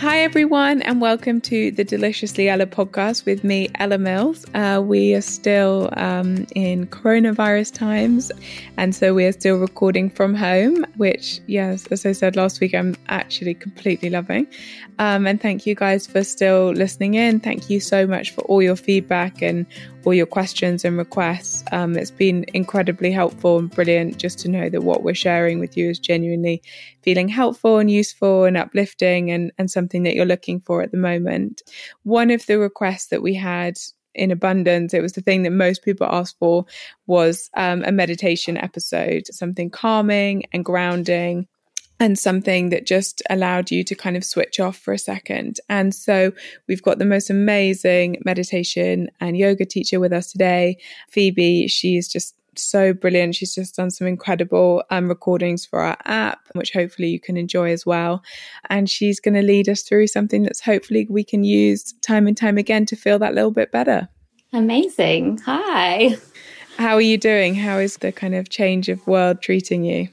Hi everyone, and welcome to the Deliciously Ella podcast with me, Ella Mills. We are still in coronavirus times, and so we are still recording from home, which, yes, as I said last week, I'm actually completely loving. And thank you guys for still listening in. Thank you so much for all your feedback and all your questions and requests. It's been incredibly helpful and brilliant just to know that what we're sharing with you is genuinely feeling helpful and useful and uplifting and something that you're looking for at the moment. One of the requests that we had in abundance, it was the thing that most people asked for, was a meditation episode, something calming and grounding, and something that just allowed you to kind of switch off for a second. And so we've got the most amazing meditation and yoga teacher with us today, Phoebe. She is just so brilliant. She's just done some incredible recordings for our app, which hopefully you can enjoy as well. And she's going to lead us through something that's hopefully we can use time and time again to feel that little bit better. Amazing. Hi. How are you doing? How is the kind of change of world treating you?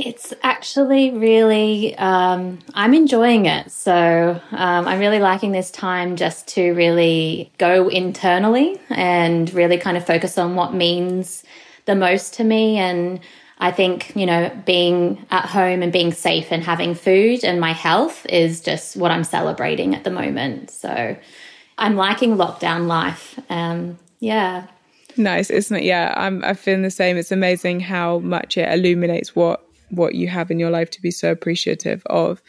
It's actually really, I'm enjoying it. So I'm really liking this time just to really go internally and really kind of focus on what means the most to me. And I think, you know, being at home and being safe and having food and my health is just what I'm celebrating at the moment. So I'm liking lockdown life. Nice, isn't it? Yeah, I feel the same. It's amazing how much it illuminates what you have in your life to be so appreciative of.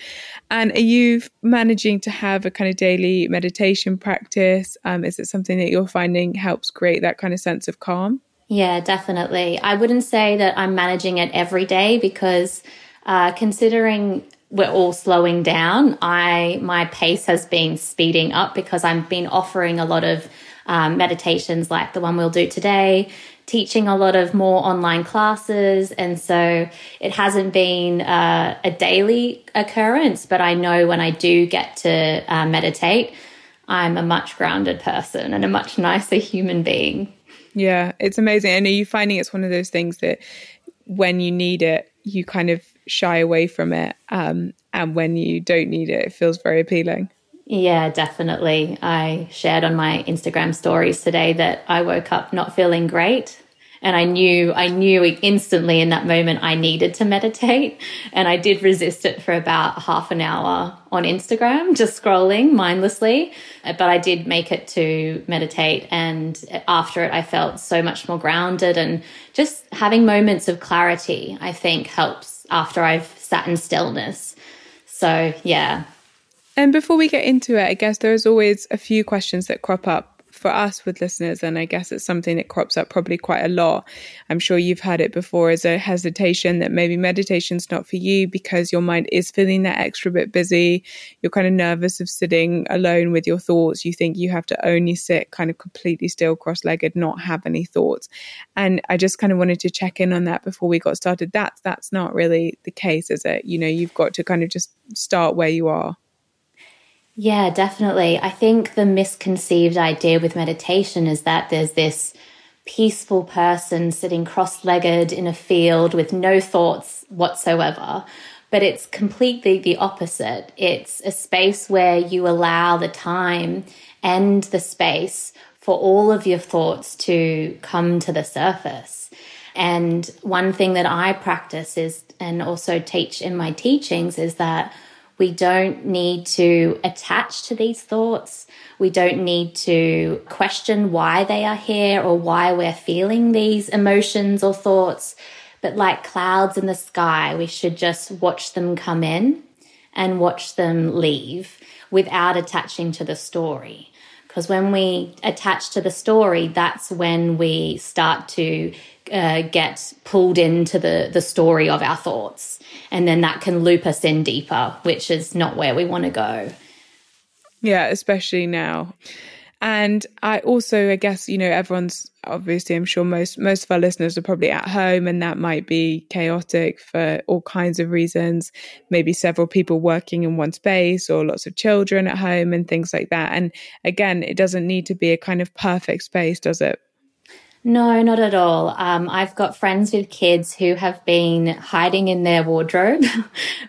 And are you managing to have a kind of daily meditation practice? Is it something that you're finding helps create that kind of sense of calm? Yeah, definitely. I wouldn't say that I'm managing it every day because considering we're all slowing down, my pace has been speeding up because I've been offering a lot of meditations like the one we'll do today, teaching a lot of more online classes. And so it hasn't been a daily occurrence, but I know when I do get to meditate, I'm a much grounded person and a much nicer human being. Yeah, it's amazing. And are you finding it's one of those things that when you need it, you kind of shy away from it, and when you don't need it, it feels very appealing? Yeah, definitely. I shared on my Instagram stories today that I woke up not feeling great, and I knew instantly in that moment I needed to meditate, and I did resist it for about half an hour on Instagram, just scrolling mindlessly, but I did make it to meditate, and after it I felt so much more grounded, and just having moments of clarity I think helps after I've sat in stillness. So yeah. And before we get into it, I guess there is always a few questions that crop up for us with listeners. And I guess it's something that crops up probably quite a lot. I'm sure you've heard it before, as a hesitation that maybe meditation's not for you because your mind is feeling that extra bit busy. You're kind of nervous of sitting alone with your thoughts. You think you have to only sit kind of completely still, cross-legged, not have any thoughts. And I just kind of wanted to check in on that before we got started. That's not really the case, is it? You know, you've got to kind of just start where you are. Yeah, definitely. I think the misconceived idea with meditation is that there's this peaceful person sitting cross-legged in a field with no thoughts whatsoever, but it's completely the opposite. It's a space where you allow the time and the space for all of your thoughts to come to the surface. And one thing that I practice is, and also teach in my teachings, is that we don't need to attach to these thoughts. We don't need to question why they are here or why we're feeling these emotions or thoughts. But like clouds in the sky, we should just watch them come in and watch them leave without attaching to the story. Because when we attach to the story, that's when we start to get pulled into the story of our thoughts. And then that can loop us in deeper, which is not where we want to go. Yeah, especially now. And I also, I guess, you know, everyone's obviously, I'm sure most of our listeners are probably at home, and that might be chaotic for all kinds of reasons. Maybe several people working in one space or lots of children at home and things like that. And again, it doesn't need to be a kind of perfect space, does it? No, not at all. I've got friends with kids who have been hiding in their wardrobe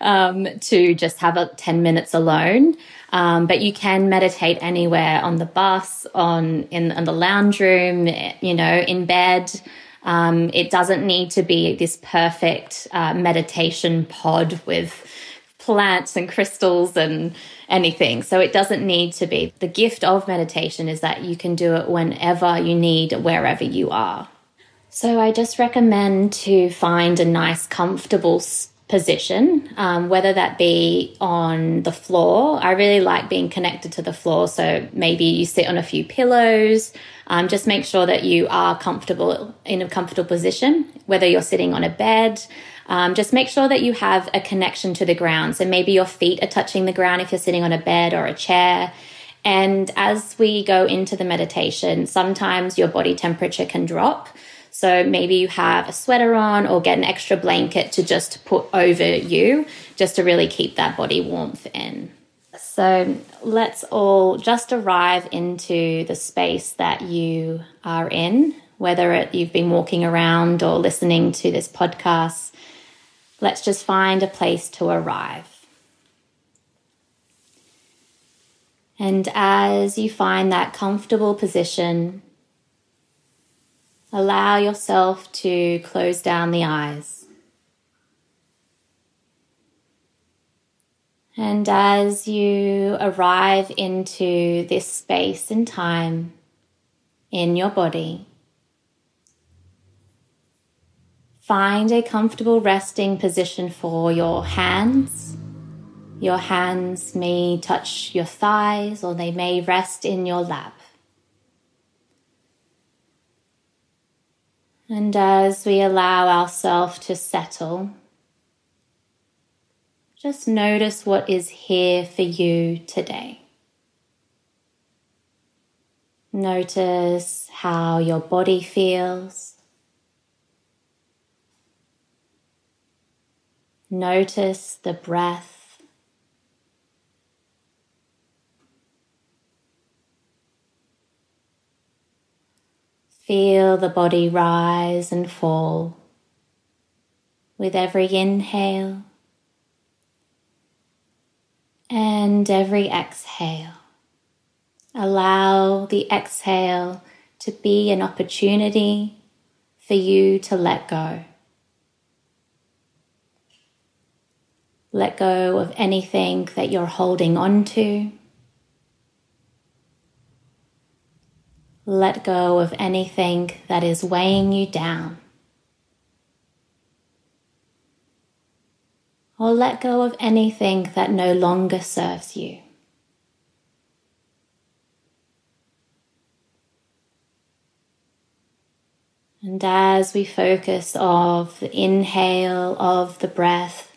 to just have 10 minutes alone. But you can meditate anywhere, on the bus, in the lounge room, you know, in bed. It doesn't need to be this perfect meditation pod with plants and crystals and anything. So it doesn't need to be. The gift of meditation is that you can do it whenever you need, wherever you are. So I just recommend to find a nice, comfortable position, whether that be on the floor. I really like being connected to the floor. So maybe you sit on a few pillows. Just make sure that you are comfortable, in a comfortable position, whether you're sitting on a bed. Just make sure that you have a connection to the ground. So maybe your feet are touching the ground if you're sitting on a bed or a chair. And as we go into the meditation, sometimes your body temperature can drop. So maybe you have a sweater on or get an extra blanket to just put over you, just to really keep that body warmth in. So let's all just arrive into the space that you are in, whether you've been walking around or listening to this podcast. Let's just find a place to arrive. And as you find that comfortable position, allow yourself to close down the eyes. And as you arrive into this space and time in your body, find a comfortable resting position for your hands. Your hands may touch your thighs, or they may rest in your lap. And as we allow ourselves to settle, just notice what is here for you today. Notice how your body feels. Notice the breath. Feel the body rise and fall with every inhale and every exhale. Allow the exhale to be an opportunity for you to let go. Let go of anything that you're holding on to. Let go of anything that is weighing you down. Or let go of anything that no longer serves you. And as we focus on the inhale of the breath,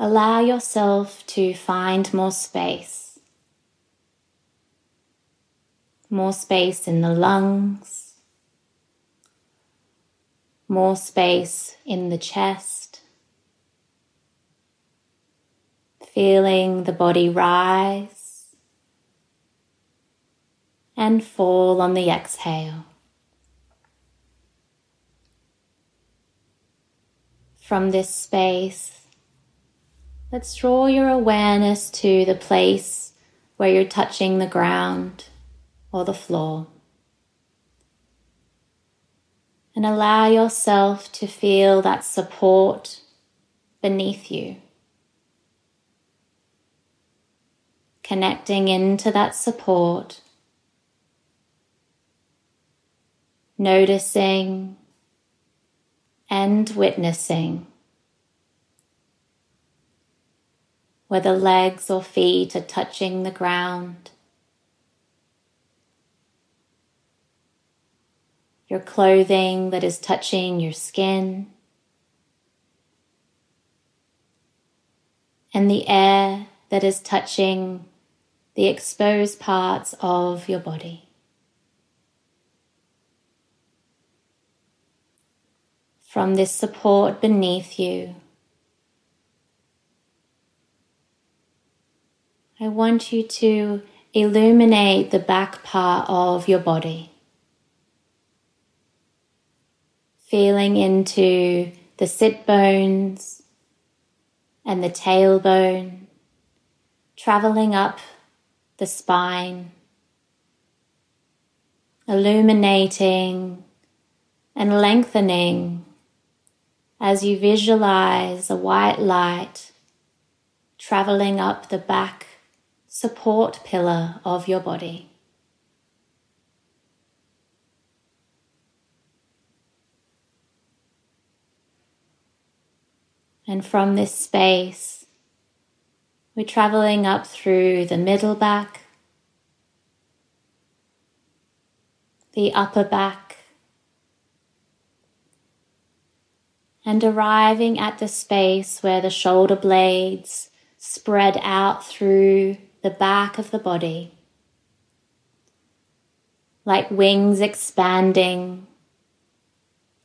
allow yourself to find more space in the lungs, more space in the chest, feeling the body rise and fall on the exhale. From this space, let's draw your awareness to the place where you're touching the ground or the floor. and allow yourself to feel that support beneath you. Connecting into that support, noticing and witnessing whether legs or feet are touching the ground, your clothing that is touching your skin, and the air that is touching the exposed parts of your body. From this support beneath you, I want you to illuminate the back part of your body, feeling into the sit bones and the tailbone, traveling up the spine, illuminating and lengthening as you visualize a white light traveling up the back support pillar of your body. And from this space, we're traveling up through the middle back, the upper back, and arriving at the space where the shoulder blades spread out through the back of the body, like wings expanding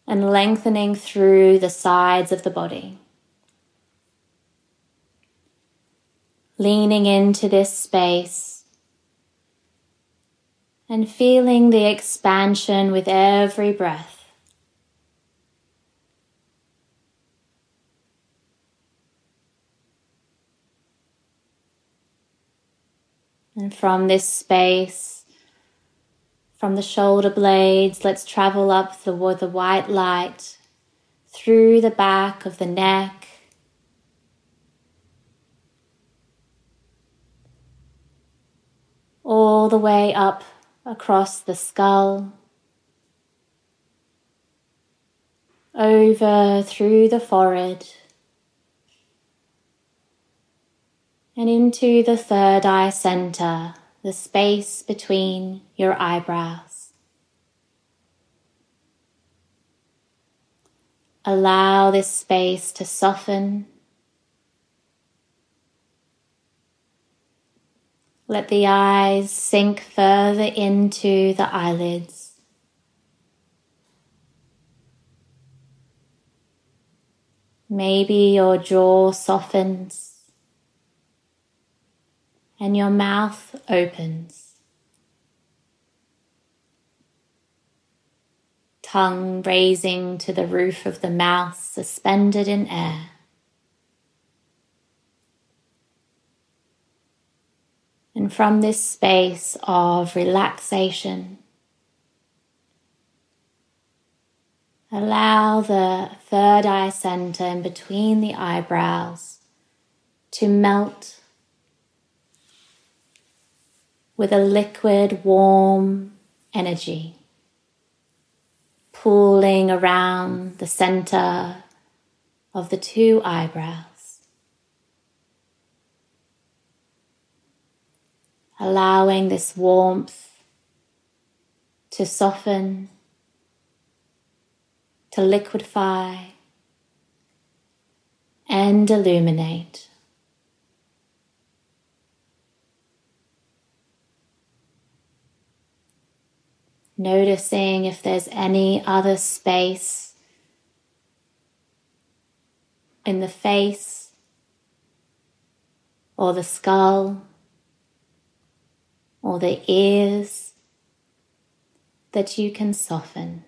and lengthening through the sides of the body. Leaning into this space and feeling the expansion with every breath. And from this space, from the shoulder blades, let's travel up the white light through the back of the neck, all the way up across the skull, over through the forehead, and into the third eye center, the space between your eyebrows. Allow this space to soften. Let the eyes sink further into the eyelids. Maybe your jaw softens. And your mouth opens. Tongue raising to the roof of the mouth, suspended in air. And from this space of relaxation, allow the third eye center in between the eyebrows to melt with a liquid, warm energy, pooling around the center of the two eyebrows, allowing this warmth to soften, to liquefy, and illuminate. Noticing if there's any other space in the face or the skull or the ears that you can soften.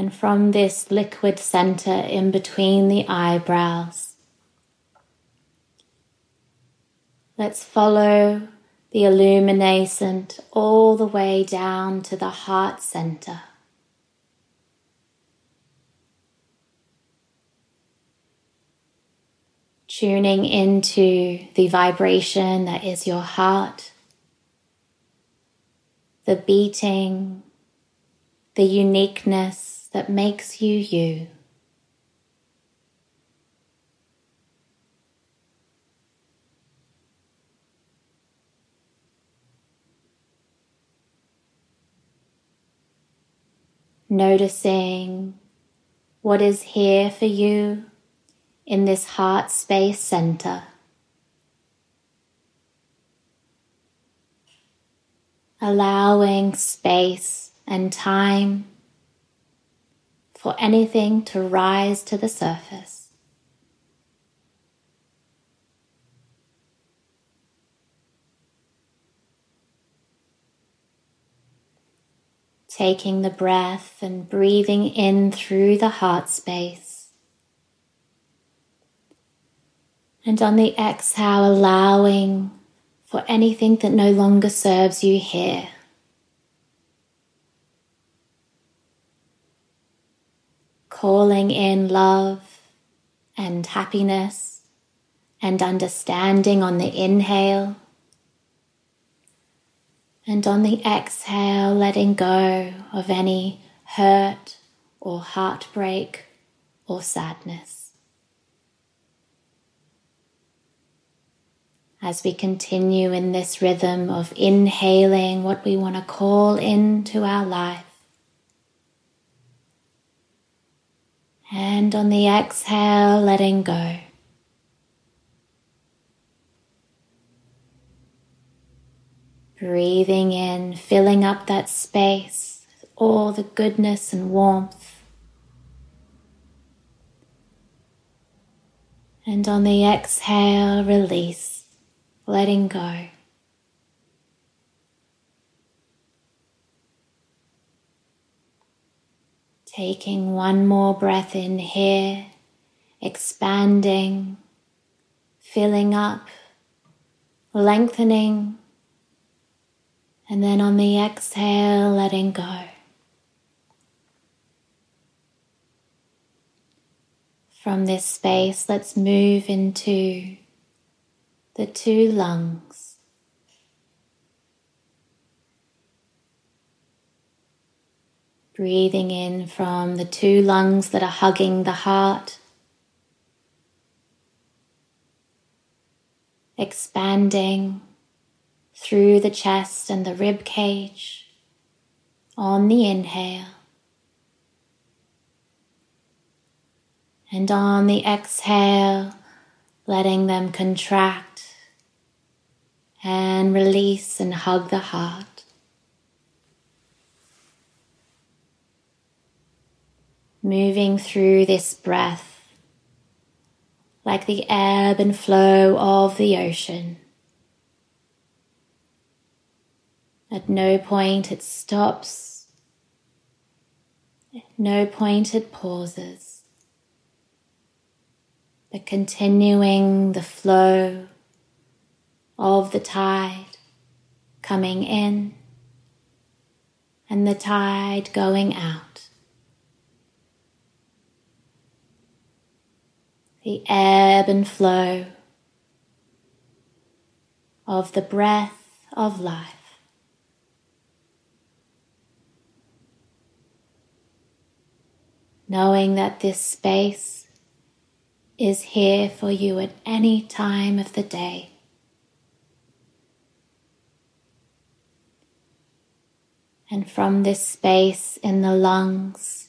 and from this liquid center in between the eyebrows. Let's follow the illumination all the way down to the heart center. Tuning into the vibration that is your heart, the beating, the uniqueness that makes you you. Noticing what is here for you in this heart space center. Allowing space and time for anything to rise to the surface. Taking the breath and breathing in through the heart space. And on the exhale, allowing for anything that no longer serves you here. Calling in love and happiness and understanding on the inhale. And on the exhale, letting go of any hurt or heartbreak or sadness. As we continue in this rhythm of inhaling what we want to call into our life. And on the exhale, letting go. Breathing in, filling up that space with all the goodness and warmth. And on the exhale, release. Letting go. Taking one more breath in here, expanding, filling up, lengthening, and then on the exhale, letting go. From this space, let's move into the two lungs. Breathing in from the two lungs that are hugging the heart. Expanding through the chest and the rib cage on the inhale. And on the exhale, letting them contract. And release and hug the heart. Moving through this breath like the ebb and flow of the ocean. At no point it stops. At no point it pauses. But continuing the flow of the tide coming in and the tide going out. The ebb and flow of the breath of life. Knowing that this space is here for you at any time of the day. And from this space in the lungs,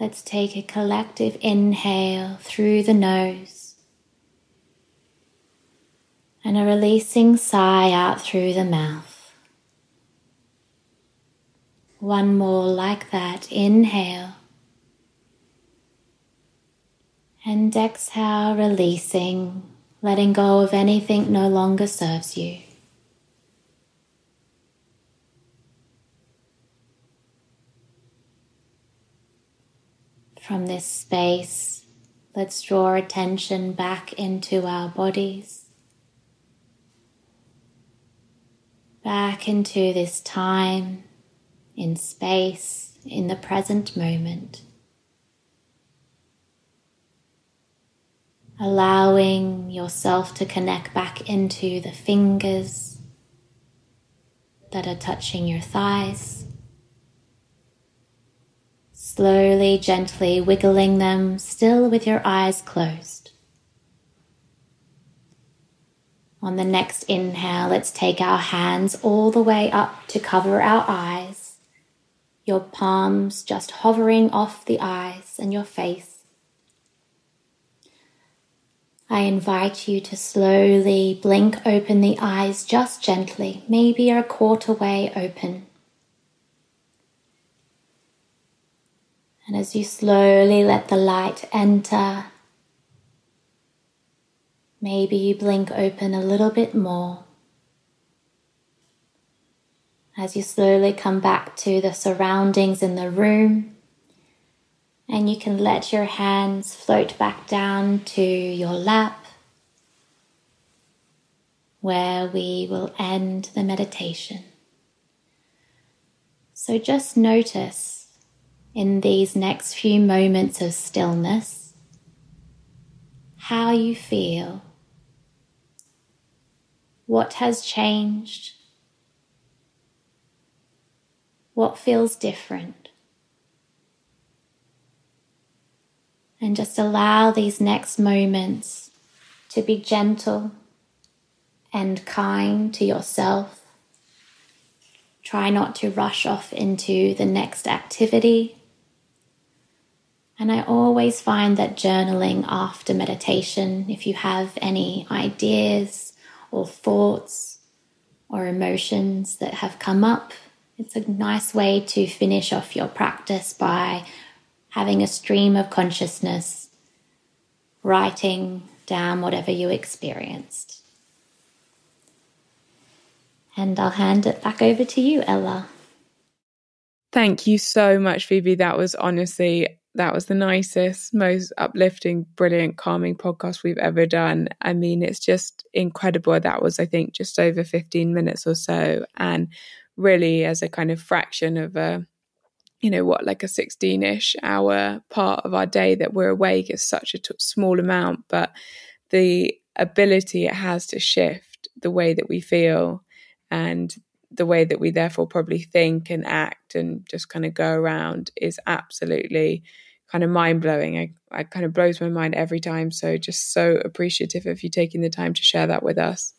let's take a collective inhale through the nose and a releasing sigh out through the mouth. One more like that, inhale. And exhale, releasing, letting go of anything no longer serves you. from this space, let's draw attention back into our bodies, back into this time, in space, in the present moment. Allowing yourself to connect back into the fingers that are touching your thighs. Slowly, gently wiggling them, still with your eyes closed. On the next inhale, let's take our hands all the way up to cover our eyes. Your palms just hovering off the eyes and your face. I invite you to slowly blink open the eyes just gently, maybe a quarter way open. And as you slowly let the light enter, maybe you blink open a little bit more. As you slowly come back to the surroundings in the room, and you can let your hands float back down to your lap, where we will end the meditation. So just notice in these next few moments of stillness how you feel, what has changed, what feels different. And just allow these next moments to be gentle and kind to yourself. Try not to rush off into the next activity. And I always find that journaling after meditation, if you have any ideas or thoughts or emotions that have come up, it's a nice way to finish off your practice by having a stream of consciousness, writing down whatever you experienced. And I'll hand it back over to you, Ella. Thank you so much, Phoebe. That was the nicest, most uplifting, brilliant, calming podcast we've ever done. I mean, it's just incredible. That was, I think, just over 15 minutes or so. And really as a kind of fraction of a 16-ish hour part of our day that we're awake is such a small amount, but the ability it has to shift the way that we feel and the way that we therefore probably think and act and just kind of go around is absolutely kind of mind-blowing. I kind of blows my mind every time. So just so appreciative of you taking the time to share that with us.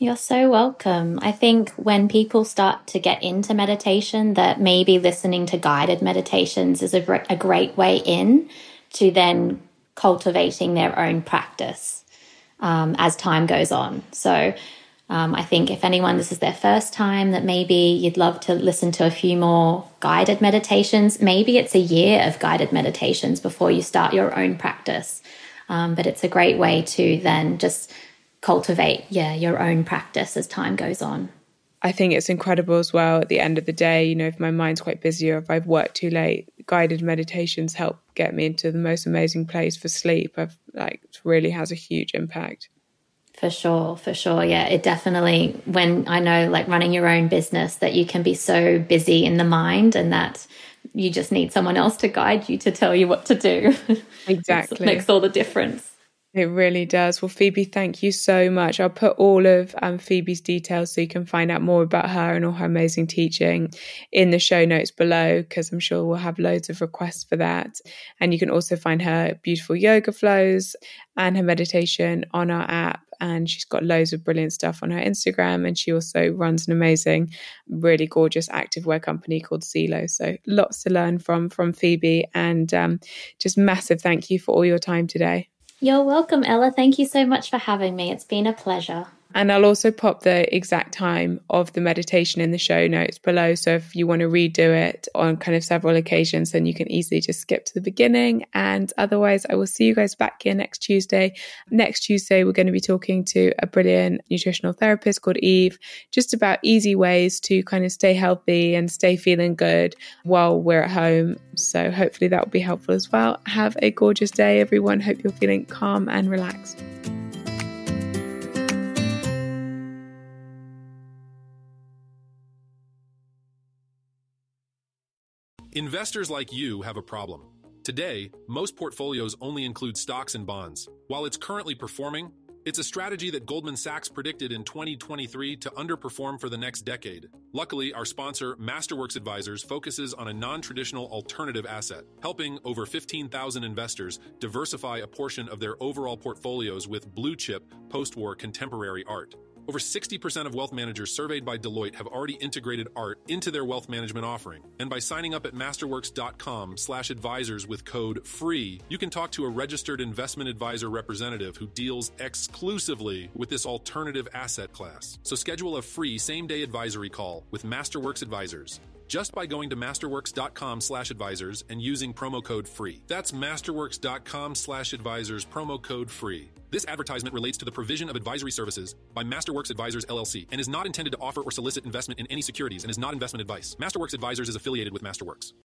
You're so welcome. I think when people start to get into meditation, that maybe listening to guided meditations is a great way in to then cultivating their own practice as time goes on. So I think if anyone, this is their first time, that maybe you'd love to listen to a few more guided meditations. Maybe it's a year of guided meditations before you start your own practice. But it's a great way to then just cultivate your own practice as time goes on. I think it's incredible as well at the end of the day, if my mind's quite busy or if I've worked too late, guided meditations help get me into the most amazing place for sleep. It really has a huge impact. For sure. Yeah, it definitely, when I know running your own business, that you can be so busy in the mind and that you just need someone else to guide you to tell you what to do. Exactly. Makes all the difference. It really does. Well, Phoebe, thank you so much. I'll put all of Phoebe's details so you can find out more about her and all her amazing teaching in the show notes below, because I'm sure we'll have loads of requests for that. And you can also find her beautiful yoga flows and her meditation on our app. And she's got loads of brilliant stuff on her Instagram. And she also runs an amazing, really gorgeous activewear company called Silo. So lots to learn from Phoebe. And just massive thank you for all your time today. You're welcome, Ella. Thank you so much for having me. It's been a pleasure. And I'll also pop the exact time of the meditation in the show notes below. So if you want to redo it on kind of several occasions, then you can easily just skip to the beginning. And otherwise, I will see you guys back here next Tuesday. Next Tuesday, we're going to be talking to a brilliant nutritional therapist called Eve, just about easy ways to kind of stay healthy and stay feeling good while we're at home. So hopefully that will be helpful as well. Have a gorgeous day, everyone. Hope you're feeling calm and relaxed. Investors like you have a problem. Today, most portfolios only include stocks and bonds. While it's currently performing, it's a strategy that Goldman Sachs predicted in 2023 to underperform for the next decade. Luckily, our sponsor, Masterworks Advisors, focuses on a non-traditional alternative asset, helping over 15,000 investors diversify a portion of their overall portfolios with blue-chip, post-war contemporary art. Over 60% of wealth managers surveyed by Deloitte have already integrated art into their wealth management offering. And by signing up at masterworks.com/advisors with code FREE, you can talk to a registered investment advisor representative who deals exclusively with this alternative asset class. So schedule a free same-day advisory call with Masterworks Advisors just by going to masterworks.com/advisors and using promo code FREE. That's masterworks.com/advisors, promo code FREE. This advertisement relates to the provision of advisory services by Masterworks Advisors, LLC, and is not intended to offer or solicit investment in any securities and is not investment advice. Masterworks Advisors is affiliated with Masterworks.